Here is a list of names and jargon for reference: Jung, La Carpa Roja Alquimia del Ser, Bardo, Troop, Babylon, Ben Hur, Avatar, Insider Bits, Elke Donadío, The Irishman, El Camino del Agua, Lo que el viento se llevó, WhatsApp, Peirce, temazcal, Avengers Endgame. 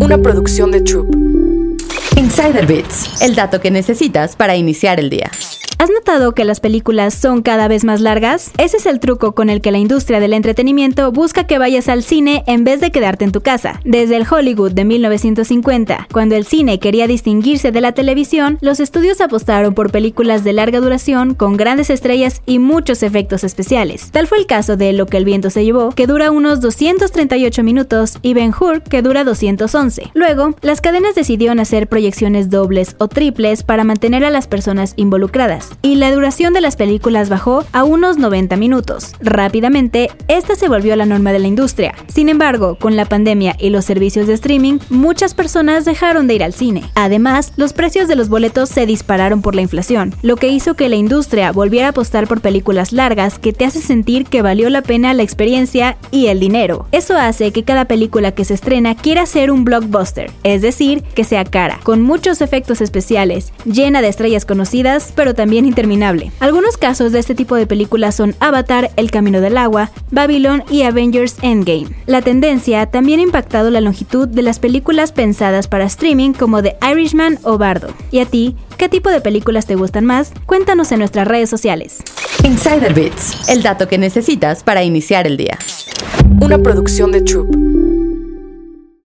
una producción de Troop. Insider Bits, el dato que necesitas para iniciar el día. ¿Has notado que las películas son cada vez más largas? Ese es el truco con el que la industria del entretenimiento busca que vayas al cine en vez de quedarte en tu casa. Desde el Hollywood de 1950, cuando el cine quería distinguirse de la televisión, los estudios apostaron por películas de larga duración con grandes estrellas y muchos efectos especiales. Tal fue el caso de Lo que el viento se llevó, que dura unos 238 minutos, y Ben Hur, que dura 211. Luego, las cadenas decidieron hacer proyecciones dobles o triples para mantener a las personas involucradas, y la duración de las películas bajó a unos 90 minutos. Rápidamente, esta se volvió la norma de la industria. Sin embargo, con la pandemia y los servicios de streaming, muchas personas dejaron de ir al cine. Además, los precios de los boletos se dispararon por la inflación, lo que hizo que la industria volviera a apostar por películas largas que te hacen sentir que valió la pena la experiencia y el dinero. Eso hace que cada película que se estrena quiera ser un blockbuster, es decir, que sea cara, con muchos efectos especiales, llena de estrellas conocidas, pero también interminable. Algunos casos de este tipo de películas son Avatar, El Camino del Agua, Babylon y Avengers Endgame. La tendencia también ha impactado la longitud de las películas pensadas para streaming como The Irishman o Bardo. ¿Y a ti, qué tipo de películas te gustan más? Cuéntanos en nuestras redes sociales. Insider Bits, el dato que necesitas para iniciar el día. Una producción de Troop.